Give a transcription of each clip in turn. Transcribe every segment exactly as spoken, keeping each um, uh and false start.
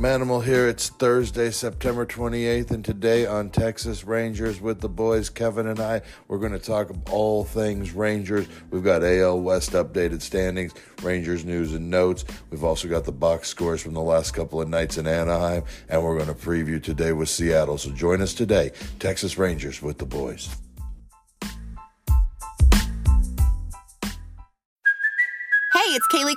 Manimal here. It's Thursday, September twenty-eighth, and today on Texas Rangers with the Boys, Kevin and I, we're going to talk all things Rangers. We've got A L West updated standings, Rangers news and notes. We've also got the box scores from the last couple of nights in Anaheim, and we're going to preview today with Seattle. So join us today, Texas Rangers with the Boys. Hey, it's Kaylee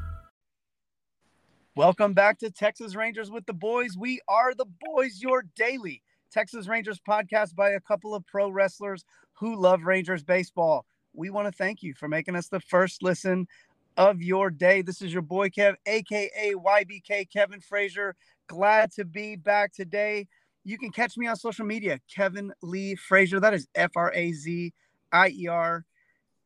Welcome back to Texas Rangers with the Boys. We are the Boys, your daily Texas Rangers podcast by a couple of pro wrestlers who love Rangers baseball. We want to thank you for making us the first listen of your day. This is your boy Kev, a k a. Y B K, Kevin Frazier. Glad to be back today. You can catch me on social media, Kevin Lee Frazier. That is F R A Z I E R.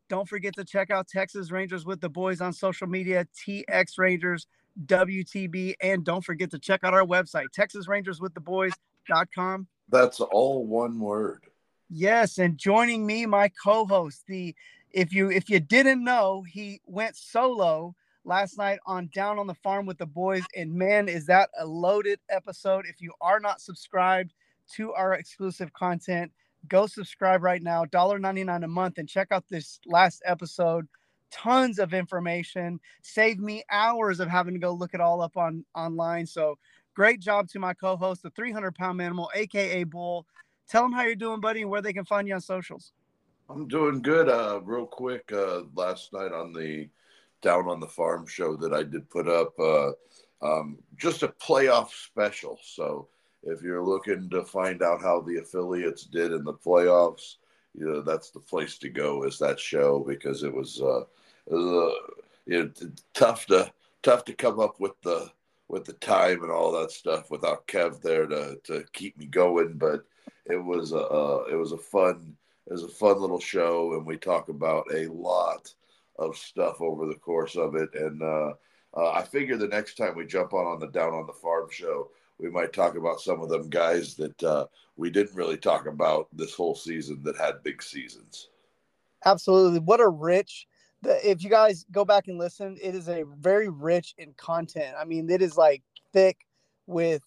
Don't forget to check out Texas Rangers with the Boys on social media, T X Rangers. W T B, and don't forget to check out our website, Texas Rangers with the Boys dot com. That's all one word. Yes, and joining me, my co-host, the if you if you didn't know, he went solo last night on Down on the Farm with the Boys, and man, is that a loaded episode. If you are not subscribed to our exclusive content, go subscribe right now, one dollar ninety-nine a month, and check out this last episode. Tons of information, saved me hours of having to go look it all up on online. So great job to my co-host, the three hundred pound Manimal, a k a. Bull. Tell them how you're doing, buddy, and where they can find you on socials. I'm doing good. Uh, real quick, uh, last night on the Down on the Farm show that I did put up, uh, um, just a playoff special. So if you're looking to find out how the affiliates did in the playoffs, you know, that's the place to go, is that show, because it was uh, it was, uh you know, tough to tough to come up with the with the time and all that stuff without Kev there to, to keep me going. But it was a uh, it was a fun it was a fun little show, and we talk about a lot of stuff over the course of it. And uh, uh, I figure the next time we jump on on the Down on the Farm show, we might talk about some of them guys that uh, we didn't really talk about this whole season that had big seasons. Absolutely. What a rich, the, if you guys go back and listen, it is a very rich in content. I mean, it is like thick with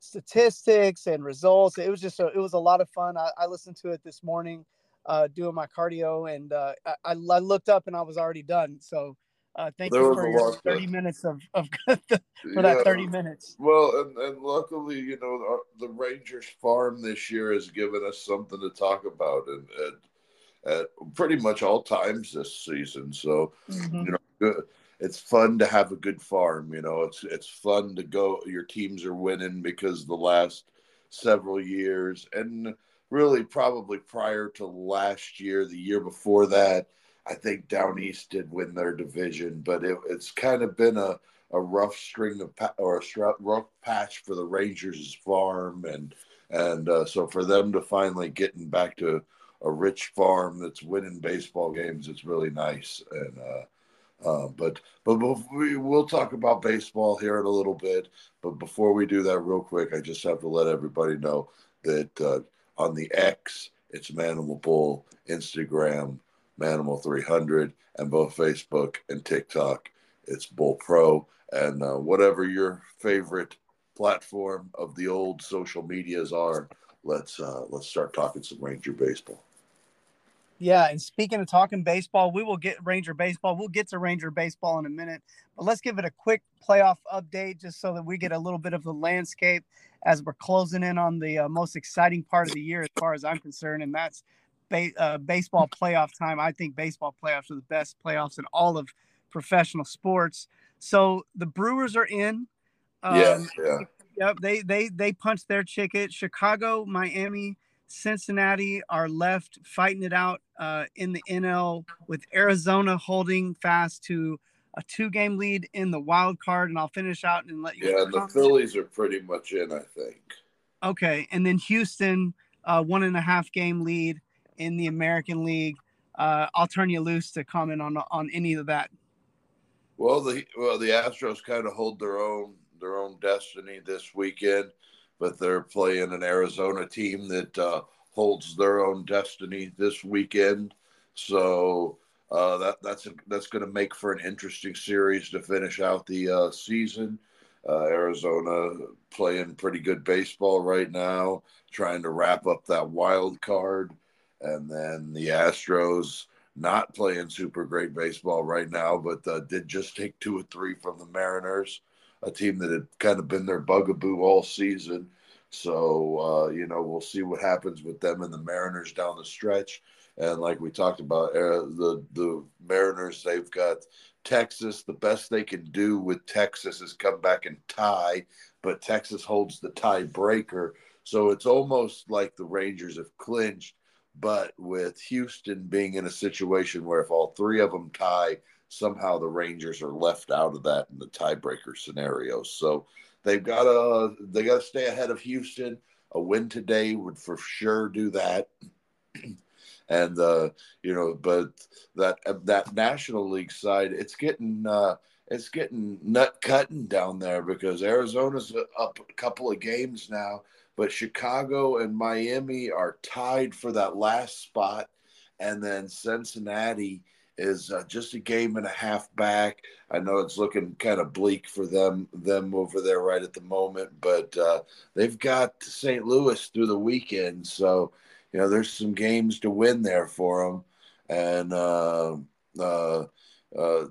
statistics and results. It was just, a, it was a lot of fun. I, I listened to it this morning uh, doing my cardio, and uh, I, I looked up and I was already done. So Uh, thank there you for your thirty of, minutes of, of for yeah, that thirty minutes. Well, and, and luckily, you know, our, the Rangers farm this year has given us something to talk about, and at, at pretty much all times this season. So, mm-hmm. you know, it's fun to have a good farm. You know, it's it's fun to go. Your teams are winning, because the last several years, and really probably prior to last year, the year before that, I think Down East did win their division, but it, it's kind of been a, a rough string of pa- or a rough patch for the Rangers' farm. And and uh, so for them to finally getting back to a rich farm that's winning baseball games, it's really nice. And uh, uh, But but we'll, we will talk about baseball here in a little bit. But before we do that, real quick, I just have to let everybody know that uh, on the X, it's Manimal Bull, Instagram, Manimal three hundred, and both Facebook and TikTok, it's Bull Pro. And uh, whatever your favorite platform of the old social medias are, let's uh, let's start talking some Ranger baseball. Yeah, and speaking of talking baseball, we will get Ranger baseball. We'll get to Ranger baseball in a minute, but let's give it a quick playoff update just so that we get a little bit of the landscape as we're closing in on the uh, most exciting part of the year as far as I'm concerned, and that's Ba- uh, baseball playoff time. I think baseball playoffs are the best playoffs in all of professional sports. So the Brewers are in. Um, yeah, yeah. Yep, they they they punched their ticket. Chicago, Miami, Cincinnati are left fighting it out uh, in the N L, with Arizona holding fast to a two-game lead in the wild card. And I'll finish out and let you. Yeah, the Phillies are pretty much in, I think. Okay, and then Houston, uh, one and a half game lead in the American League. Uh, I'll turn you loose to comment on on any of that. Well, the well the Astros kind of hold their own their own destiny this weekend, but they're playing an Arizona team that uh, holds their own destiny this weekend. So uh, that that's a, that's going to make for an interesting series to finish out the uh, season. Uh, Arizona playing pretty good baseball right now, trying to wrap up that wild card. And then the Astros not playing super great baseball right now, but uh, did just take two or three from the Mariners, a team that had kind of been their bugaboo all season. So, uh, you know, we'll see what happens with them and the Mariners down the stretch. And like we talked about, uh, the, the Mariners, they've got Texas. The best they can do with Texas is come back and tie, but Texas holds the tiebreaker. So it's almost like the Rangers have clinched, but with Houston being in a situation where if all three of them tie, somehow the Rangers are left out of that in the tiebreaker scenario. So they've got to, they got to stay ahead of Houston. A win today would for sure do that. And, uh, you know, but that that National League side, it's getting uh, it's getting nut cutting down there because Arizona's up a couple of games now, but Chicago and Miami are tied for that last spot. And then Cincinnati is uh, just a game and a half back. I know it's looking kind of bleak for them them over there right at the moment, but uh, they've got Saint Louis through the weekend, so you know, there's some games to win there for them. And uh, uh, uh,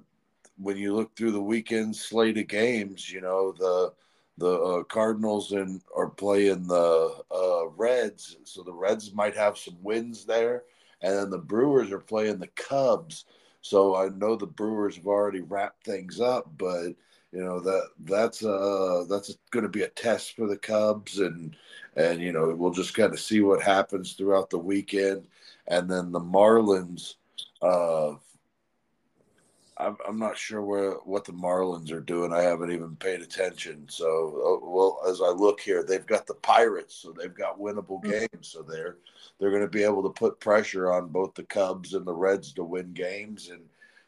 when you look through the weekend slate of games, you know, the the uh, Cardinals and are playing the uh, Reds. So the Reds might have some wins there. And then the Brewers are playing the Cubs. So I know the Brewers have already wrapped things up, but you know, that that's uh that's going to be a test for the Cubs, and and you know, we'll just kind of see what happens throughout the weekend. And then the Marlins, uh, I'm I'm not sure where what the Marlins are doing. I haven't even paid attention. So uh, well, as I look here, they've got the Pirates, so they've got winnable games. So they're they're going to be able to put pressure on both the Cubs and the Reds to win games, and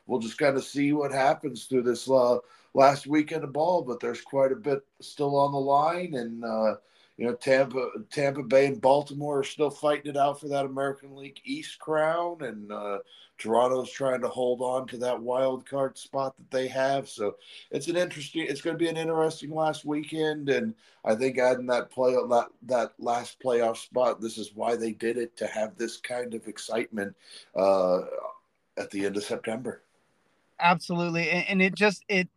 we'll just kind of see what happens through this law. Uh, Last weekend of ball, but there's quite a bit still on the line, and uh, you know, Tampa, Tampa Bay, and Baltimore are still fighting it out for that American League East crown, and uh, Toronto's trying to hold on to that wild card spot that they have. So it's an interesting, it's going to be an interesting last weekend, and I think adding that play that that last playoff spot, this is why they did it, to have this kind of excitement uh, at the end of September. Absolutely, and, and it just it.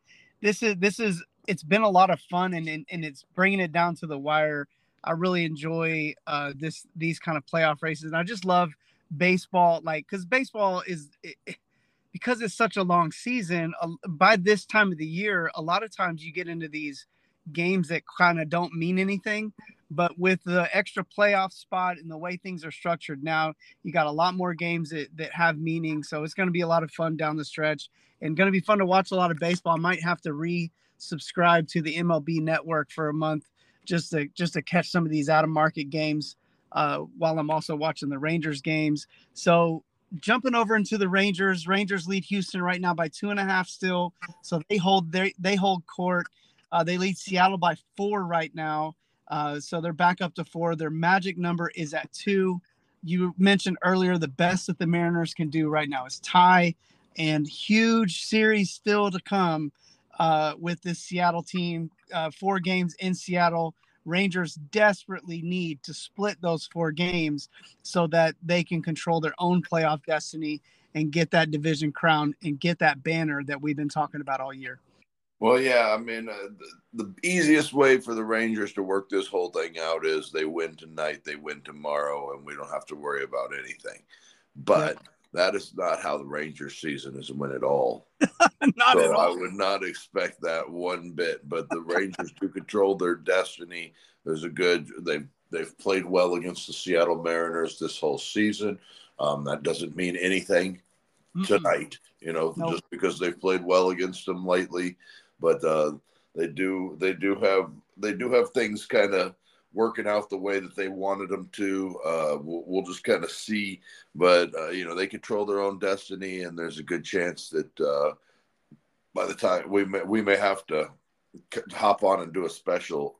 This is, this is, it's been a lot of fun, and, and, and it's bringing it down to the wire. I really enjoy uh, this, these kind of playoff races. And I just love baseball, like, cause baseball is, it, it, because it's such a long season, uh, by this time of the year, a lot of times you get into these games that kind of don't mean anything, but with the extra playoff spot and the way things are structured now, you got a lot more games that, that have meaning. So it's going to be a lot of fun down the stretch. And going to be fun to watch a lot of baseball. I might have to re-subscribe to the M L B Network for a month just to just to catch some of these out-of-market games uh, while I'm also watching the Rangers games. So jumping over into the Rangers, Rangers lead Houston right now by two and a half still. So they hold they, they hold court. Uh, they lead Seattle by four right now. Uh, so they're back up to four. Their magic number is at two. You mentioned earlier the best that the Mariners can do right now is tie. And huge series still to come uh, with this Seattle team. Uh, four games in Seattle. Rangers desperately need to split those four games so that they can control their own playoff destiny and get that division crown and get that banner that we've been talking about all year. Well, yeah, I mean, uh, the, the easiest way for the Rangers to work this whole thing out is they win tonight, they win tomorrow, and we don't have to worry about anything. But yeah. That is not how the Rangers season is win at all. Not so at all. I would not expect that one bit. But the Rangers do control their destiny. There's a good they've they've played well against the Seattle Mariners this whole season. Um, that doesn't mean anything mm-mm. tonight, you know, nope. just because they've played well against them lately. But uh, they do they do have they do have things kind of working out the way that they wanted them to. Uh, we'll, we'll just kind of see. But, uh, you know, they control their own destiny, and there's a good chance that uh, by the time we may, we may have to hop on and do a special.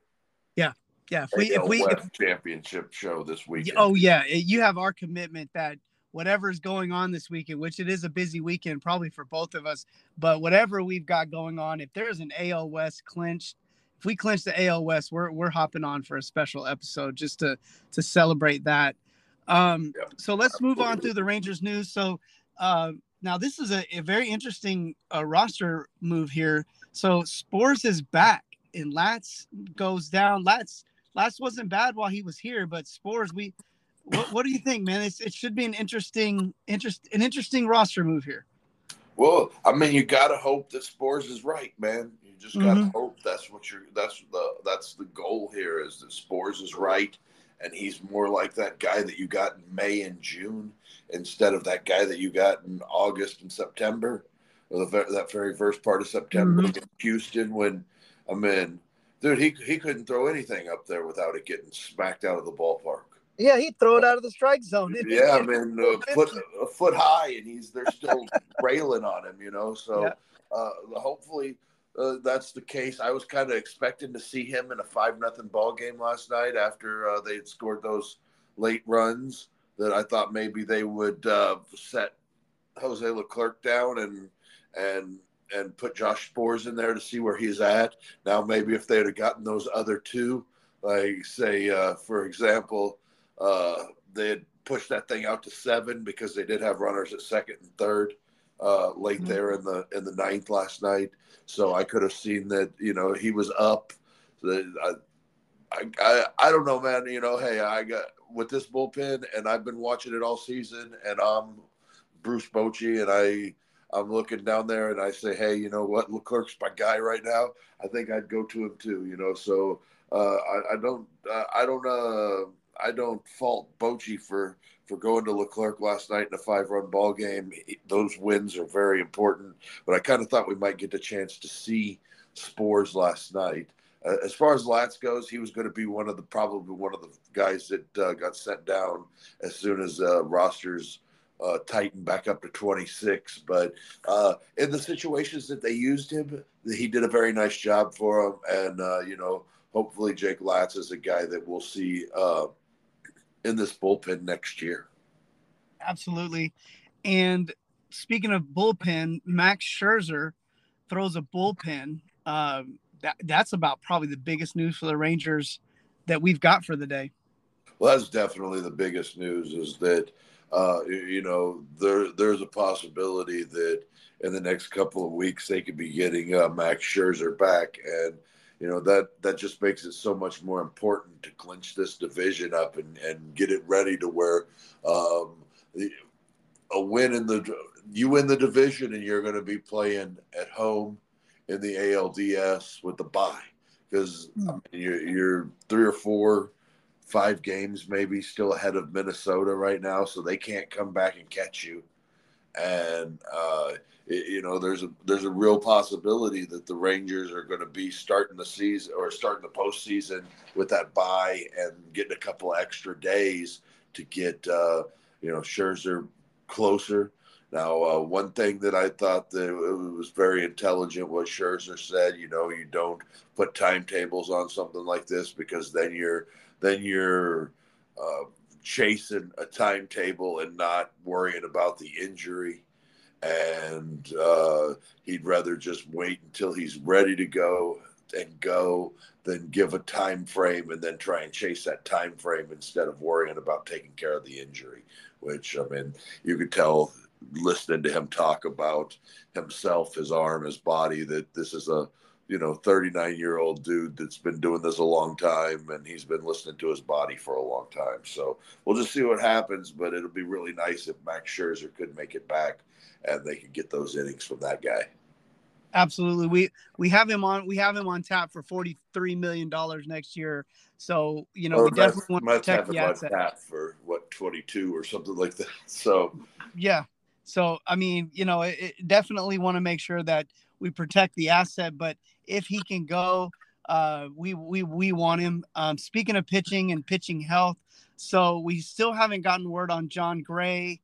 Yeah. Yeah. If we, if we if, championship show this weekend. Oh, yeah. You have our commitment that whatever's going on this weekend, which it is a busy weekend probably for both of us, but whatever we've got going on, if there's an A L West clinched, if we clinch the A L West, we're we're hopping on for a special episode just to to celebrate that. Um, yeah, so let's absolutely. move on through the Rangers news. So uh, now this is a, a very interesting uh, roster move here. So Spores is back and Latz goes down. Latz Latz wasn't bad while he was here, but Spores, we. What, what do you think, man? It's, it should be an interesting, interest, an interesting roster move here. Well, I mean, you gotta hope that Spores is right, man. You just gotta mm-hmm. hope that's what you're. That's the that's the goal here is that Spores is right, and he's more like that guy that you got in May and June instead of that guy that you got in August and September, or the, that very first part of September mm-hmm. in Houston when, I mean, dude, he he couldn't throw anything up there without it getting smacked out of the ballpark. Yeah, he'd throw it out of the strike zone. It'd yeah, I mean, a foot, a foot high, and he's they're still railing on him, you know. So yeah. uh, hopefully uh, that's the case. I was kind of expecting to see him in a five nothing ball game last night after uh, they had scored those late runs that I thought maybe they would uh, set Jose Leclerc down and and and put Josh Spores in there to see where he's at. Now maybe if they had gotten those other two, like say, uh, for example, Uh, they had pushed that thing out to seven because they did have runners at second and third uh, late mm-hmm. there in the in the ninth last night. So I could have seen that, you know, he was up. I, I, I don't know, man. You know, hey, I got with this bullpen, and I've been watching it all season, and I'm Bruce Bochy, and I, I'm looking down there, and I say, hey, you know what? Leclerc's my guy right now. I think I'd go to him too, you know. So uh, I, I don't uh, – I don't uh, – I don't fault Bochy for, for going to Leclerc last night in a five-run ball game. Those wins are very important, but I kind of thought we might get the chance to see Spores last night. Uh, as far as Latz goes, he was going to be one of the probably one of the guys that uh, got sent down as soon as uh, rosters uh, tightened back up to twenty-six. But uh, in the situations that they used him, he did a very nice job for them, and uh, you know, hopefully Jake Latz is a guy that we'll see. Uh, in this bullpen next year. Absolutely. And speaking of bullpen, Max Scherzer throws a bullpen. Um, that, that's about probably the biggest news for the Rangers that we've got for the day. Well, that's definitely the biggest news is that, uh, you know, there there's a possibility that in the next couple of weeks they could be getting uh, Max Scherzer back. And you know, that, that just makes it so much more important to clinch this division up and, and get it ready to where um, a win in the – you win the division and you're going to be playing at home in the A L D S with the bye because I mean, you're, you're three or four, five games maybe still ahead of Minnesota right now, so they can't come back and catch you. And, uh, it, you know, there's a there's a real possibility that the Rangers are going to be starting the season or starting the postseason with that bye and getting a couple extra days to get, uh, you know, Scherzer closer. Now, uh, one thing that I thought that it was very intelligent was Scherzer said, you know, you don't put timetables on something like this because then you're then you're uh, chasing a timetable and not worrying about the injury. And uh, he'd rather just wait until he's ready to go and go than give a time frame and then try and chase that time frame instead of worrying about taking care of the injury, which, I mean, you could tell listening to him talk about himself, his arm, his body, that this is a, you know, thirty-nine-year-old dude that's been doing this a long time, and he's been listening to his body for a long time. So we'll just see what happens, but it'll be really nice if Max Scherzer could make it back and they could get those innings from that guy. Absolutely. We we have him on we have him on tap for forty-three million dollars next year. So, you know, oh, we definitely want to protect the asset. Tap for, what, twenty-two or something like that. So yeah. So, I mean, you know, it, it definitely want to make sure that we protect the asset, but if he can go, Uh, we we we want him. Um, speaking of pitching and pitching health, so we still haven't gotten word on John Gray.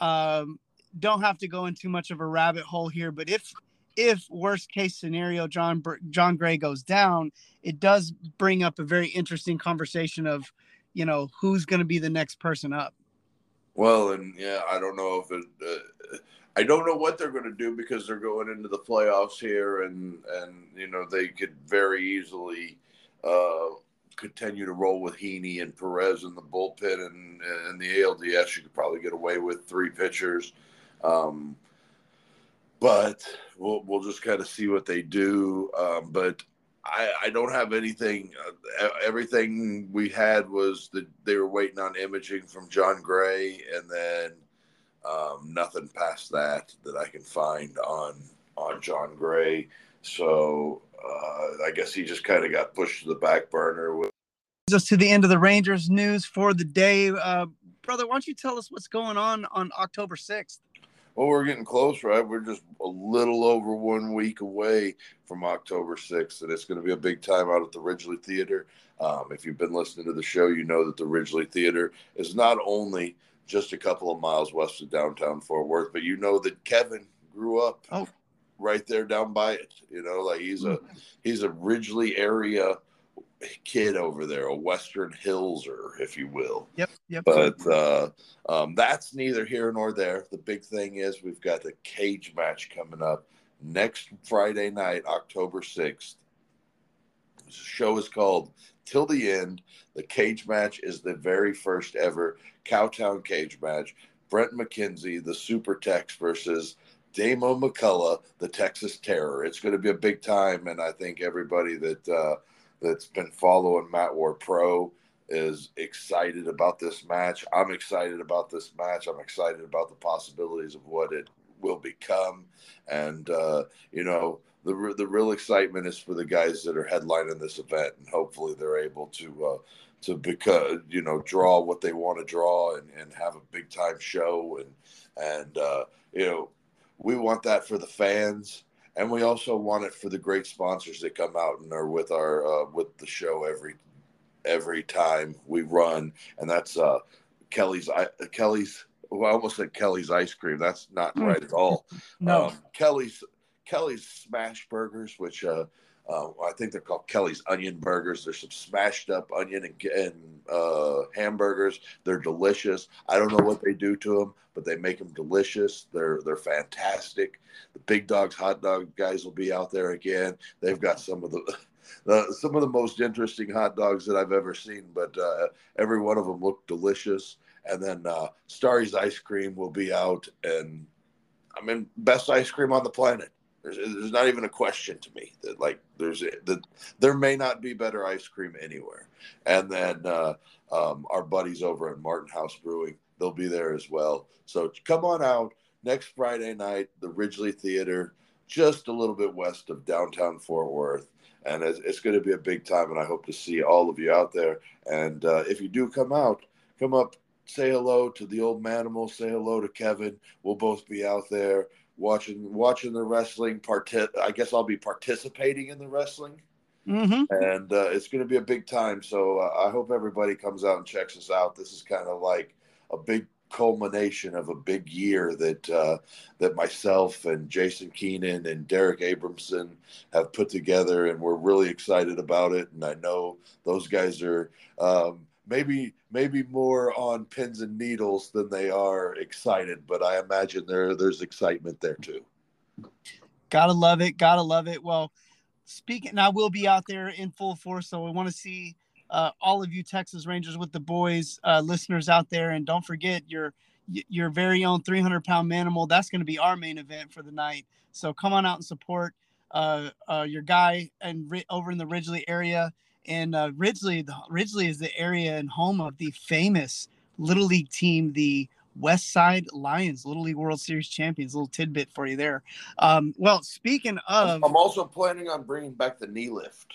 Um, don't have to go in too much of a rabbit hole here, but if if worst case scenario John John Gray goes down, it does bring up a very interesting conversation of, you know, who's going to be the next person up. Well, and yeah, I don't know if it, uh, I don't know what they're going to do because they're going into the playoffs here, and and you know they could very easily uh, continue to roll with Heaney and Perez in the bullpen, and and the A L D S you could probably get away with three pitchers, um, but we'll we'll just kind of see what they do. Um, but I, I don't have anything. Uh, everything we had was that they were waiting on imaging from John Gray, and then um, nothing past that that I can find on on John Gray. So uh, I guess he just kind of got pushed to the back burner. With- Just to the end of the Rangers news for the day, uh, brother. Why don't you tell us what's going on on October sixth? Well, we're getting close, right? We're just a little over one week away from October sixth, and it's going to be a big time out at the Ridglea Theater. Um, if you've been listening to the show, you know that the Ridglea Theater is not only just a couple of miles west of downtown Fort Worth, but you know that Kevin grew up oh. right there down by it. You know, like he's a he's a Ridglea area kid over there, a Western Hillser, if you will. Yep, yep. But uh, um, that's neither here nor there. The big thing is we've got the cage match coming up next Friday night, October sixth. The show is called Till the End. The cage match is the very first ever Cowtown cage match. Brent McKenzie, the Super Tex, versus Damo McCullough, the Texas Terror. It's going to be a big time, and I think everybody that uh, – that's been following Matt War Pro is excited about this match. I'm excited about this match. I'm excited about the possibilities of what it will become. And, uh, you know, the the real excitement is for the guys that are headlining this event, and hopefully they're able to, uh, to because, you know, draw what they want to draw, and, and have a big time show. And, and uh, you know, we want that for the fans. And we also want it for the great sponsors that come out and are with our uh, with the show every every time we run, and that's uh, Kelly's uh, Kelly's. Well, I almost said Kelly's ice cream. That's not right at all. No, um, Kelly's Kelly's Smash Burgers, which uh, uh, I think they're called Kelly's Onion Burgers. There's some smashed up onion and, and uh, hamburgers. They're delicious. I don't know what they do to them, but they make them delicious. They're they're fantastic. The Big Dogs hot dog guys will be out there again. They've got some of the, the some of the most interesting hot dogs that I've ever seen, but uh, every one of them looked delicious. And then uh, Starry's Ice Cream will be out, and I mean, best ice cream on the planet. There's, there's not even a question to me that like there's that there may not be better ice cream anywhere. And then uh, um, our buddies over at Martin House Brewing, they'll be there as well. So come on out next Friday night, the Ridglea Theater, just a little bit west of downtown Fort Worth. And it's, it's going to be a big time, and I hope to see all of you out there. And uh, if you do come out, come up, say hello to the old Manimal, say hello to Kevin. We'll both be out there watching watching the wrestling. Parti- I guess I'll be participating in the wrestling. Mm-hmm. And uh, it's going to be a big time. So uh, I hope everybody comes out and checks us out. This is kind of like a big culmination of a big year that uh, that myself and Jason Keenan and Derek Abramson have put together, and we're really excited about it. And I know those guys are um, maybe maybe more on pins and needles than they are excited, but I imagine there there's excitement there too. Gotta love it, gotta love it. Well, speaking, I will be out there in full force, so I want to see Uh, all of you Texas Rangers with the Boys uh, listeners out there. And don't forget your your very own three hundred pound Manimal. That's going to be our main event for the night. So come on out and support uh, uh, your guy and over in the Ridglea area. And uh, Ridglea, the, Ridglea is the area and home of the famous Little League team, the West Side Lions, Little League World Series champions. Little tidbit for you there. Um, well, speaking of, I'm also planning on bringing back the knee lift.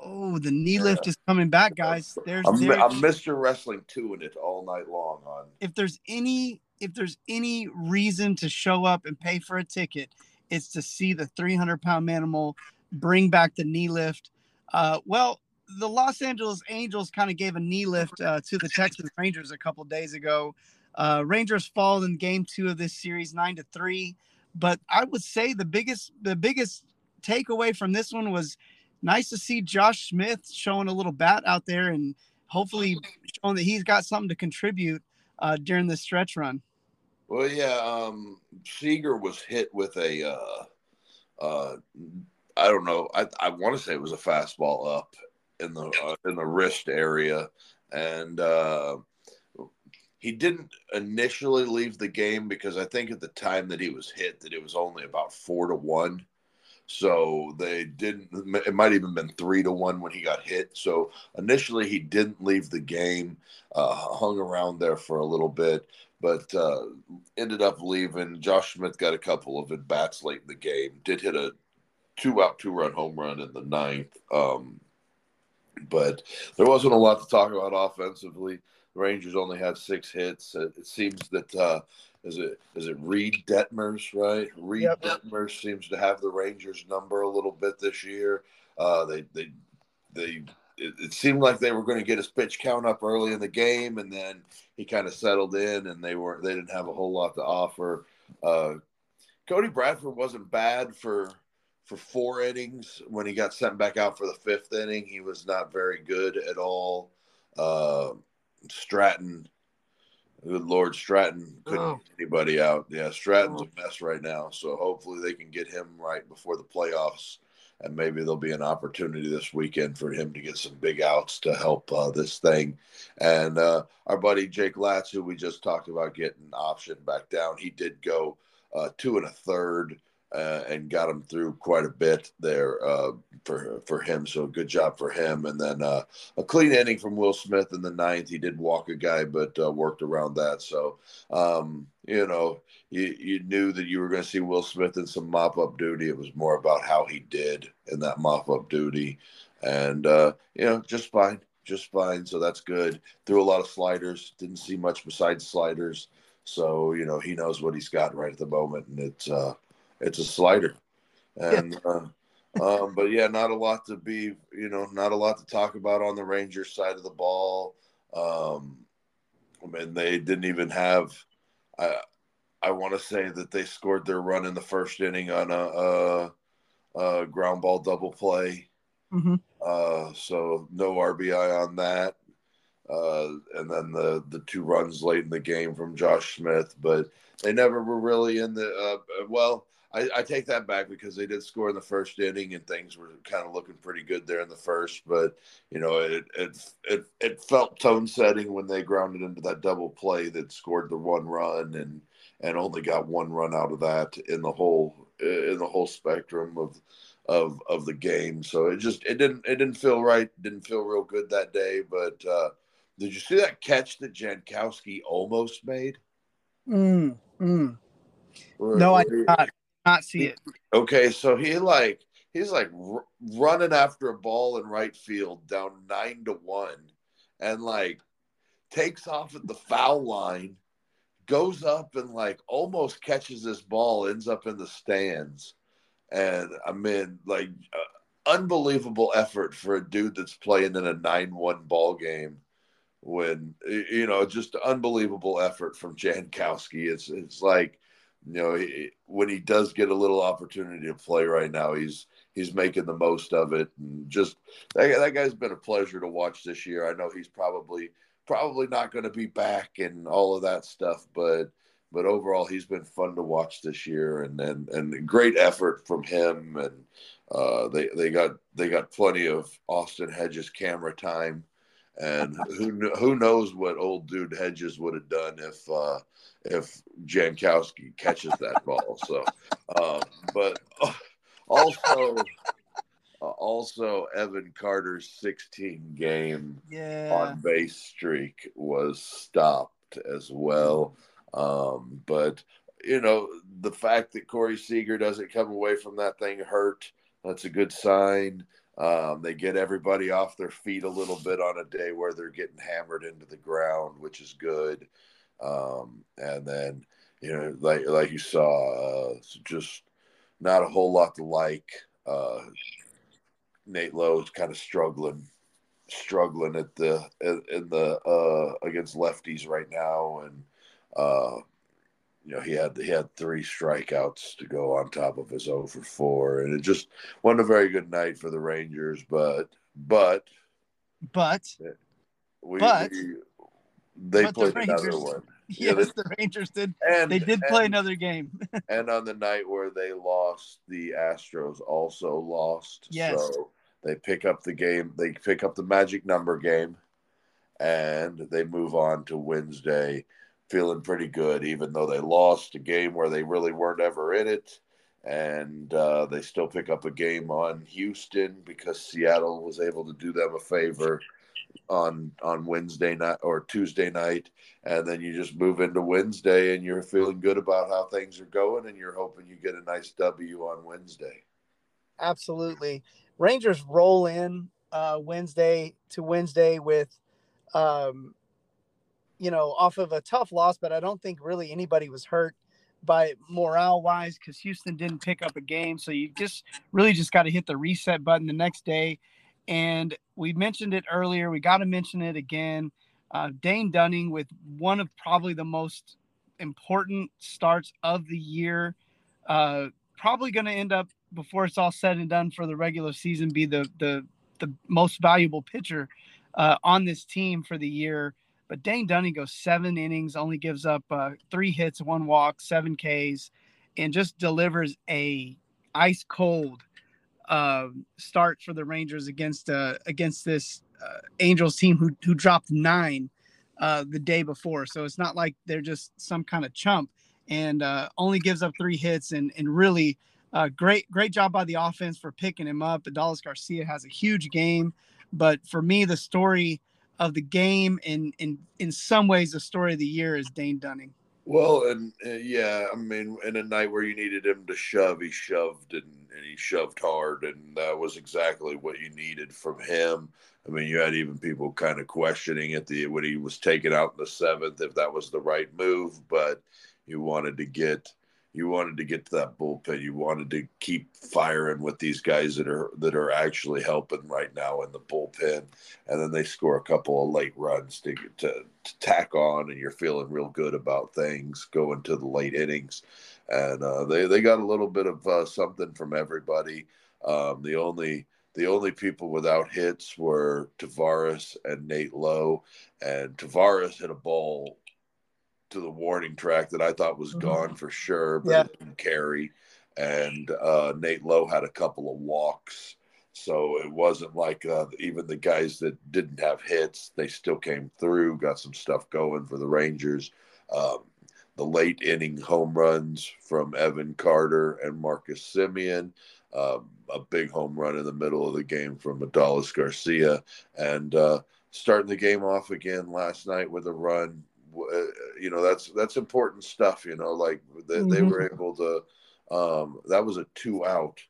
Oh, the knee yeah. lift is coming back, guys. There's, I'm, there's I'm Mister Wrestling two in it all night long. On if there's any if there's any reason to show up and pay for a ticket, it's to see the three hundred pound Manimal bring back the knee lift. Uh, well, the Los Angeles Angels kind of gave a knee lift uh, to the Texas Rangers a couple days ago. Uh, Rangers fall in game two of this series, nine to three. But I would say the biggest the biggest takeaway from this one was nice to see Josh Smith showing a little bat out there and hopefully showing that he's got something to contribute uh, during this stretch run. Well, yeah, um, Seager was hit with a, uh, uh, I don't know, I, I want to say it was a fastball up in the uh, in the wrist area, and uh, he didn't initially leave the game because I think at the time that he was hit that it was only about four to one. So they didn't, it might even been three to one when he got hit. So initially he didn't leave the game, uh, hung around there for a little bit, but uh, ended up leaving. Josh Smith got a couple of at-bats late in the game, did hit a two-out, two-run home run in the ninth. Um, but there wasn't a lot to talk about offensively. The Rangers only had six hits. It, it seems that uh, Is it is it Reed Detmers, right? Reed yep. Detmers seems to have the Rangers number a little bit this year. Uh, they they they it, it seemed like they were going to get his pitch count up early in the game, and then he kind of settled in, and they were they didn't have a whole lot to offer. Uh, Cody Bradford wasn't bad for for four innings. When he got sent back out for the fifth inning, he was not very good at all. Uh, Stratton. Good Lord, Stratton couldn't oh. get anybody out. Yeah, Stratton's oh. a mess right now, so hopefully they can get him right before the playoffs, and maybe there'll be an opportunity this weekend for him to get some big outs to help uh, this thing. And uh, our buddy Jake Latz, who we just talked about getting optioned back down, he did go uh, two and a third uh, and got him through quite a bit there uh, for for him, so good job for him. And then uh, a clean inning from Will Smith in the ninth. He did walk a guy, but uh, worked around that. So, um, you know, you, you knew that you were going to see Will Smith in some mop-up duty. It was more about how he did in that mop-up duty. And, uh, you know, just fine, just fine. So that's good. Threw a lot of sliders. Didn't see much besides sliders. So, you know, he knows what he's got right at the moment, and it's uh, – it's a slider. And, uh, um, but yeah, not a lot to be, you know, not a lot to talk about on the Rangers side of the ball. Um, I mean, they didn't even have, I, I want to say that they scored their run in the first inning on a, a, a ground ball double play. Mm-hmm. Uh, so no R B I on that. Uh, and then the, the two runs late in the game from Josh Smith, but they never were really in the, uh, well, I, I take that back because they did score in the first inning and things were kind of looking pretty good there in the first. But, you know, it it it, it felt tone-setting when they grounded into that double play that scored the one run and, and only got one run out of that in the whole in the whole spectrum of of of the game. So it just it didn't it didn't feel right, didn't feel real good that day. But uh, did you see that catch that Jankowski almost made? Mm, mm. No, I did not. Not see it. Okay, so he like he's like r- running after a ball in right field, down nine to one, and like takes off at the foul line, goes up and like almost catches this ball, ends up in the stands, and I mean like uh, unbelievable effort for a dude that's playing in a nine one ball game. When you know, just unbelievable effort from Jankowski. It's it's like. You know, he, when he does get a little opportunity to play right now, he's he's making the most of it. And just that, that guy's been a pleasure to watch this year. I know he's probably probably not going to be back and all of that stuff, but but overall, he's been fun to watch this year. And and, and great effort from him. And uh, they they got they got plenty of Austin Hedges camera time. And who who knows what old dude Hedges would have done if uh, if Jankowski catches that ball. So, um, but also also Evan Carter's sixteen game yeah. on base streak was stopped as well. Um, but you know the fact that Corey Seager doesn't come away from that thing hurt. That's a good sign. Um, they get everybody off their feet a little bit on a day where they're getting hammered into the ground, which is good. Um, and then, you know, like like you saw, uh, just not a whole lot to like. Uh, Nate Lowe is kind of struggling, struggling at the in the uh, against lefties right now, and uh, you know he had he had three strikeouts to go on top of his oh for four, and it just wasn't a very good night for the Rangers. But but but we, but we, they but played the Rangers, another one. Yes, yeah, they, the Rangers did. And, they did play and, another game. And on the night where they lost, the Astros also lost. Yes. So they pick up the game. They pick up the magic number game, and they move on to Wednesday feeling pretty good, even though they lost a game where they really weren't ever in it. And uh, they still pick up a game on Houston because Seattle was able to do them a favor on on Wednesday night or Tuesday night, and then you just move into Wednesday and you're feeling good about how things are going, and you're hoping you get a nice W on Wednesday. Absolutely. Rangers roll in uh, Wednesday to Wednesday with, um, you know, off of a tough loss, but I don't think really anybody was hurt by morale-wise because Houston didn't pick up a game, so you just really just got to hit the reset button the next day. And we mentioned it earlier. We got to mention it again. Uh, Dane Dunning with one of probably the most important starts of the year. Uh, probably going to end up, before it's all said and done for the regular season, be the the, the most valuable pitcher uh, on this team for the year. But Dane Dunning goes seven innings, only gives up uh, three hits, one walk, seven Ks, and just delivers a ice cold Uh, start for the Rangers against uh, against this uh, Angels team who who dropped nine uh, the day before. So it's not like they're just some kind of chump, and uh, only gives up three hits and and really uh, great great job by the offense for picking him up. Adolis Garcia has a huge game, but for me the story of the game and in in some ways the story of the year is Dane Dunning. Well, and uh, yeah, I mean, in a night where you needed him to shove, he shoved and, and he shoved hard, and that was exactly what you needed from him. I mean, you had even people kind of questioning at the when he was taken out in the seventh if that was the right move, but you wanted to get you wanted to get to that bullpen. You wanted to keep firing with these guys that are that are actually helping right now in the bullpen, and then they score a couple of late runs to to. tack on, and you're feeling real good about things going to the late innings. And uh, they, they got a little bit of uh, something from everybody. Um, the only the only people without hits were Tavares and Nate Lowe, and Tavares hit a ball to the warning track that I thought was mm-hmm. gone for sure, but yeah. It didn't carry. And uh, Nate Lowe had a couple of walks. So it wasn't like uh, even the guys that didn't have hits, they still came through, got some stuff going for the Rangers. Um, the late inning home runs from Evan Carter and Marcus Semien, um, a big home run in the middle of the game from Adolis Garcia, and uh, starting the game off again last night with a run. Uh, you know, that's that's important stuff, you know, like they, mm-hmm. they were able to um, – that was a two-out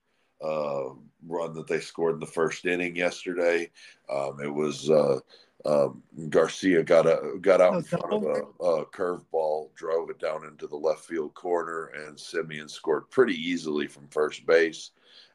uh run that they scored in the first inning yesterday. Um it was uh um Garcia got a got out in front of a, a curveball, drove it down into the left field corner, and Semien scored pretty easily from first base.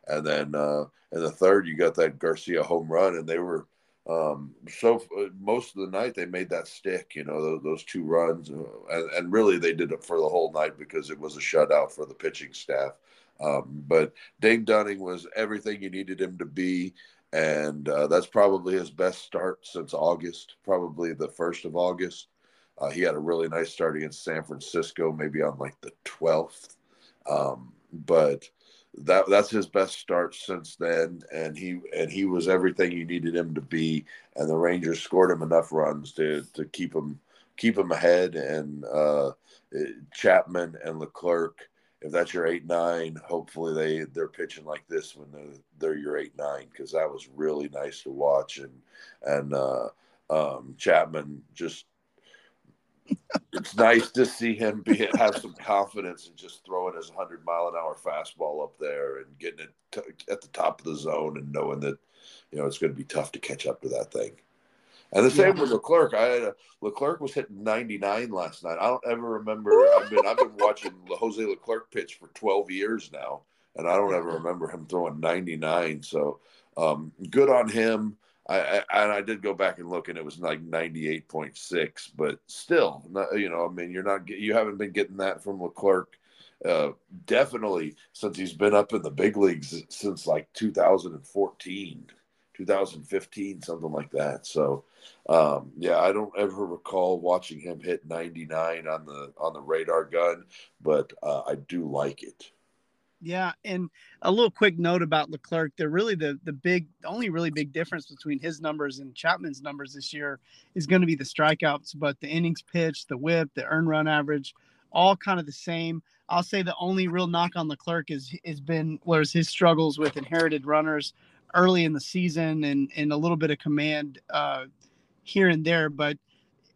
And then uh in the third you got that Garcia home run, and they were um so uh, most of the night they made that stick, you know, those, those two runs, uh, and, and really they did it for the whole night because it was a shutout for the pitching staff. Um, but Dane Dunning was everything you needed him to be, and uh, that's probably his best start since August, probably the first of August. Uh, he had a really nice start against San Francisco, maybe on like the twelfth. Um, but that that's his best start since then, and he and he was everything you needed him to be. And the Rangers scored him enough runs to to keep him keep him ahead. And uh, Chapman and Leclerc. If that's your eight nine, hopefully they, they're pitching like this when they're, they're your eight nine, because that was really nice to watch. And and uh, um, Chapman, just – it's nice to see him be, have some confidence and just throwing his one hundred mile an hour fastball up there and getting it t- at the top of the zone and knowing that, you know, it's going to be tough to catch up to that thing. And the same yeah. with Leclerc. I had a, Leclerc was hitting ninety-nine last night. I don't ever remember. I've been I've been watching Jose Leclerc pitch for twelve years now, and I don't ever remember him throwing ninety-nine. So um, good on him. I, I, and I did go back and look, and it was like ninety-eight point six, but still, not, you know, I mean, you're not, you haven't been getting that from Leclerc, uh, definitely since he's been up in the big leagues since like two thousand fourteen, two thousand fifteen, something like that. So, um, yeah, I don't ever recall watching him hit ninety-nine on the, on the radar gun, but, uh, I do like it. Yeah, and a little quick note about Leclerc. They're really the the big, the only really big difference between his numbers and Chapman's numbers this year is going to be the strikeouts, but the innings pitched, the whip, the earned run average, all kind of the same. I'll say the only real knock on Leclerc is has been was his struggles with inherited runners early in the season and and a little bit of command uh, here and there. But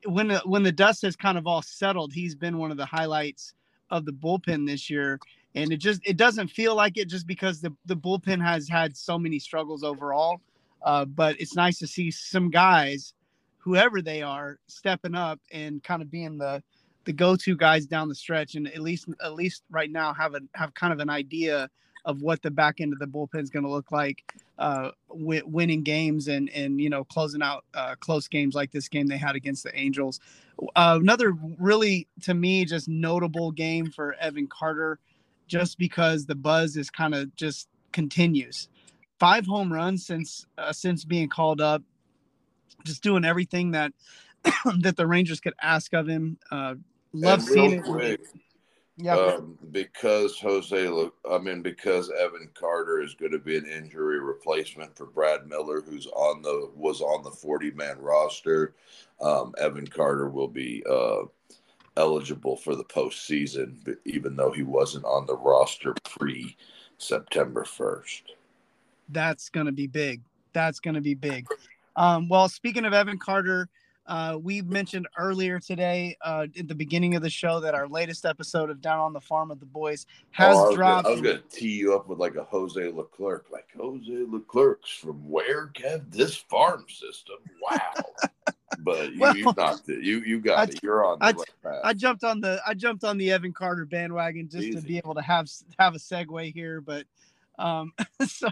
when the, when the dust has kind of all settled, he's been one of the highlights of the bullpen this year. And it just it doesn't feel like it just because the, the bullpen has had so many struggles overall. Uh, but it's nice to see some guys, whoever they are, stepping up and kind of being the, the go-to guys down the stretch. And at least at least right now have a, have kind of an idea of what the back end of the bullpen is going to look like, uh, w- winning games and, and you know, closing out uh, close games like this game they had against the Angels. Uh, another really, to me, just notable game for Evan Carter, just because the buzz is kind of just continues. Five home runs since, uh, since being called up, just doing everything that, that the Rangers could ask of him. Uh, love and seeing quick, it. Yeah. Um, because Jose, I mean, because Evan Carter is going to be an injury replacement for Brad Miller, who's on the, was on the forty man roster. Um, Evan Carter will be, uh, eligible for the postseason, but even though he wasn't on the roster pre-September first. That's going to be big. That's going to be big. Um, well, speaking of Evan Carter, uh, we mentioned earlier today uh, at the beginning of the show that our latest episode of Down on the Farm with the Boys has oh, I dropped. Gonna, I was going to tee you up with like a Jose Leclerc. Like, Jose Leclerc's from where, Kev? This farm system. Wow. But you, well, you knocked it. You you got I, it. You're on the I, right path. I jumped on the I jumped on the Evan Carter bandwagon just Easy. to be able to have have a segue here. But um, so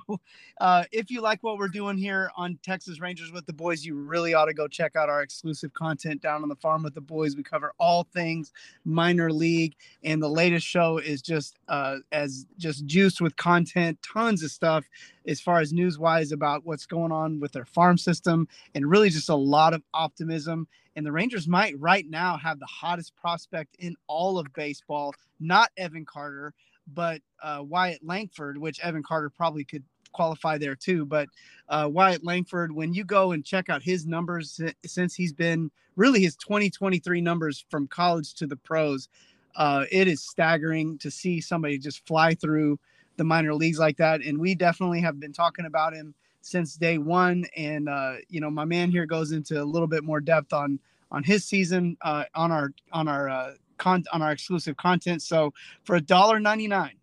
uh, if you like what we're doing here on Texas Rangers with the Boys, you really ought to go check out our exclusive content Down on the Farm with the Boys. We cover all things minor league, and the latest show is just uh, as just juiced with content, tons of stuff as far as news-wise about what's going on with their farm system, and really just a lot of optimism. And the Rangers might right now have the hottest prospect in all of baseball, not Evan Carter, but uh, Wyatt Langford, which Evan Carter probably could qualify there too. But uh, Wyatt Langford, when you go and check out his numbers since he's been really his twenty twenty-three numbers from college to the pros, uh, it is staggering to see somebody just fly through the minor leagues like that. And we definitely have been talking about him since day one. And, uh, you know, my man here goes into a little bit more depth on, on his season, uh, on our, on our, uh, Con- on our exclusive content. So for one ninety-nine,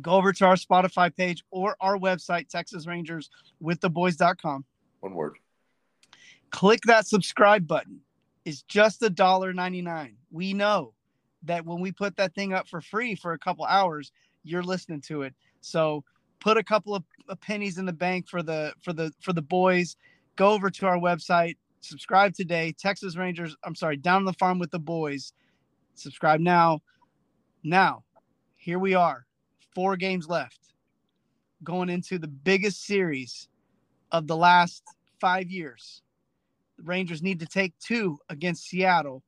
go over to our Spotify page or our website, Texas Rangers with the boys dot com. One word. Click that subscribe button. It's just one ninety-nine. We know that when we put that thing up for free for a couple hours, you're listening to it. So put a couple of pennies in the bank for the for the for the boys. Go over to our website, subscribe today. Texas Rangers, I'm sorry, Down on the Farm with the Boys. Subscribe now. Now, here we are, four games left, going into the biggest series of the last five years. The Rangers need to take two against Seattle.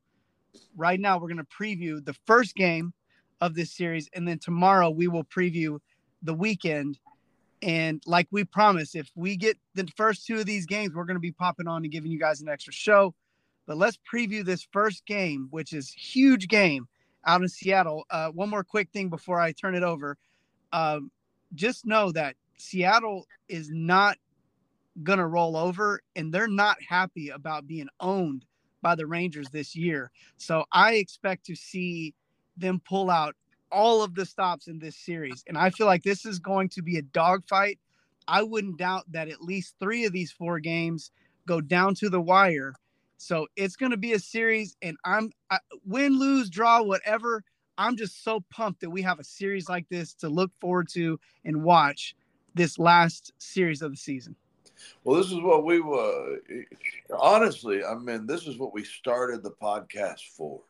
Right now, we're going to preview the first game of this series, and then tomorrow we will preview the weekend. And like we promised, if we get the first two of these games, we're going to be popping on and giving you guys an extra show. But let's preview this first game, which is a huge game out in Seattle. Uh, one more quick thing before I turn it over. Um, just know that Seattle is not going to roll over, and they're not happy about being owned by the Rangers this year. So I expect to see them pull out all of the stops in this series. And I feel like this is going to be a dogfight. I wouldn't doubt that at least three of these four games go down to the wire. So it's going to be a series, and I'm I, win, lose, draw, whatever. I'm just so pumped that we have a series like this to look forward to and watch. this last series of the season? Well, this is what we were uh, – honestly, I mean, this is what we started the podcast for.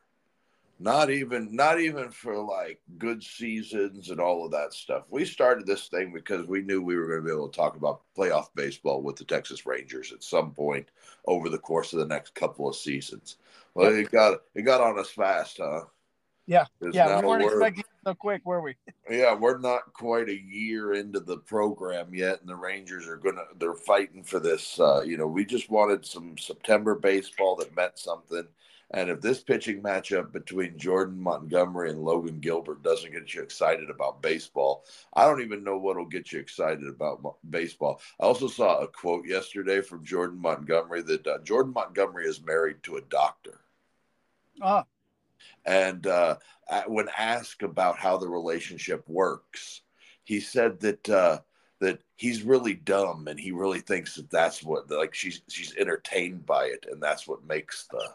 Not even not even for, like, good seasons and all of that stuff. We started this thing because we knew we were going to be able to talk about playoff baseball with the Texas Rangers at some point over the course of the next couple of seasons. Well, it got it got on us fast, huh? Yeah, There's yeah, we weren't word. expecting it so quick, were we? Yeah, we're not quite a year into the program yet, and the Rangers are gonna they're fighting for this. Uh, you know, we just wanted some September baseball that meant something. And if this pitching matchup between Jordan Montgomery and Logan Gilbert doesn't get you excited about baseball, I don't even know what will get you excited about mo- baseball. I also saw a quote yesterday from Jordan Montgomery that uh, Jordan Montgomery is married to a doctor. Ah. And uh, when asked about how the relationship works, he said that uh, that he's really dumb and he really thinks that that's what like she's she's entertained by it and that's what makes the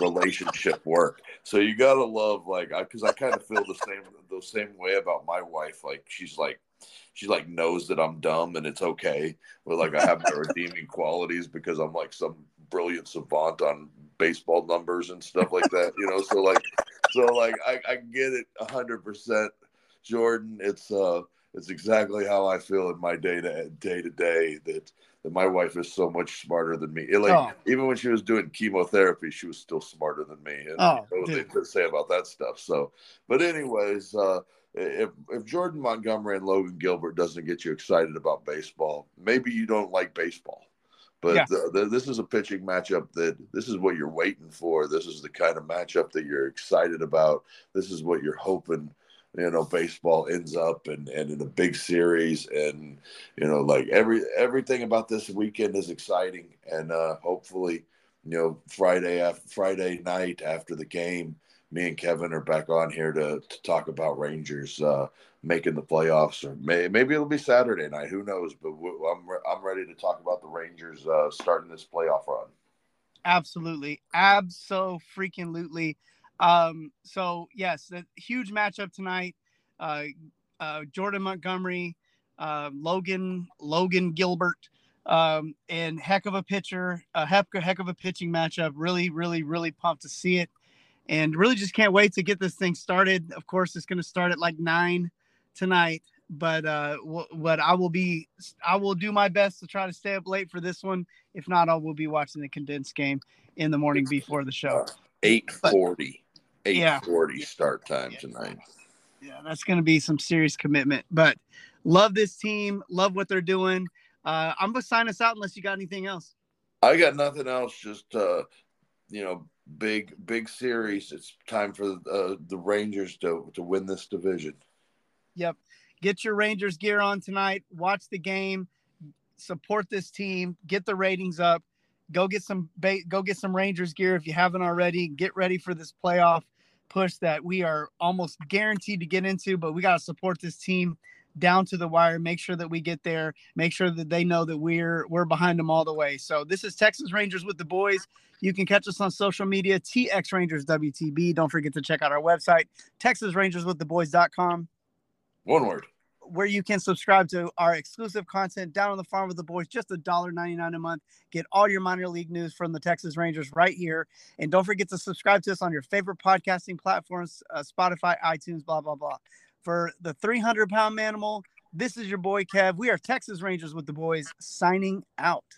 relationship work. So you gotta love like because I, I kind of feel the same the same way about my wife. Like she's like she like knows that I'm dumb and it's okay, but like I have my redeeming qualities because I'm like some brilliant savant on baseball numbers and stuff like that, you know. So like, so like, I, I get it a hundred percent, Jordan. It's uh, it's exactly how I feel in my day to day to day that that my wife is so much smarter than me. It, like oh. even when she was doing chemotherapy, she was still smarter than me. And oh, you know what they could say about that stuff. So, but anyways, uh, if if Jordan Montgomery and Logan Gilbert doesn't get you excited about baseball, maybe you don't like baseball. But yeah. the, the, this is a pitching matchup that this is what you're waiting for. This is the kind of matchup that you're excited about. This is what you're hoping, you know, baseball ends up and, and in a big series. And, you know, like every everything about this weekend is exciting. And uh, hopefully, you know, Friday after, Friday night after the game, me and Kevin are back on here to, to talk about Rangers uh, making the playoffs, or may, maybe it'll be Saturday night. Who knows? But w- I'm re- I'm ready to talk about the Rangers uh, starting this playoff run. Absolutely, abso-freaking-lutely. Um, so yes, the huge matchup tonight. Uh, uh, Jordan Montgomery, uh, Logan Logan Gilbert, um, and heck of a pitcher, a heck heck of a pitching matchup. Really, really, really pumped to see it. And really just can't wait to get this thing started. Of course, it's going to start at like nine tonight. But uh, w- what I will be, I will do my best to try to stay up late for this one. If not, I will be watching the condensed game in the morning before the show. eight forty Yeah. eight forty start time yeah. tonight. Yeah, that's going to be some serious commitment. But love this team. Love what they're doing. Uh, I'm going to sign us out unless you got anything else. I got nothing else. Just, uh, you know, Big, big series. It's time for uh, the Rangers to, to win this division. Yep. Get your Rangers gear on tonight. Watch the game. Support this team. Get the ratings up. Go get some ba- Go get some Rangers gear if you haven't already. Get ready for this playoff push that we are almost guaranteed to get into, but we got to support this team down to the wire. Make sure that we get there. Make sure that they know that we're we're behind them all the way. So this is Texas Rangers with the Boys. You can catch us on social media, T X Rangers W T B. Don't forget to check out our website, Texas Rangers with the boys dot com. One word. Where you can subscribe to our exclusive content, Down on the Farm with the Boys, just one dollar ninety-nine a month. Get all your minor league news from the Texas Rangers right here. And don't forget to subscribe to us on your favorite podcasting platforms, uh, Spotify, iTunes, blah, blah, blah. For the three hundred pound Manimal, this is your boy Kev. We are Texas Rangers with the Boys signing out.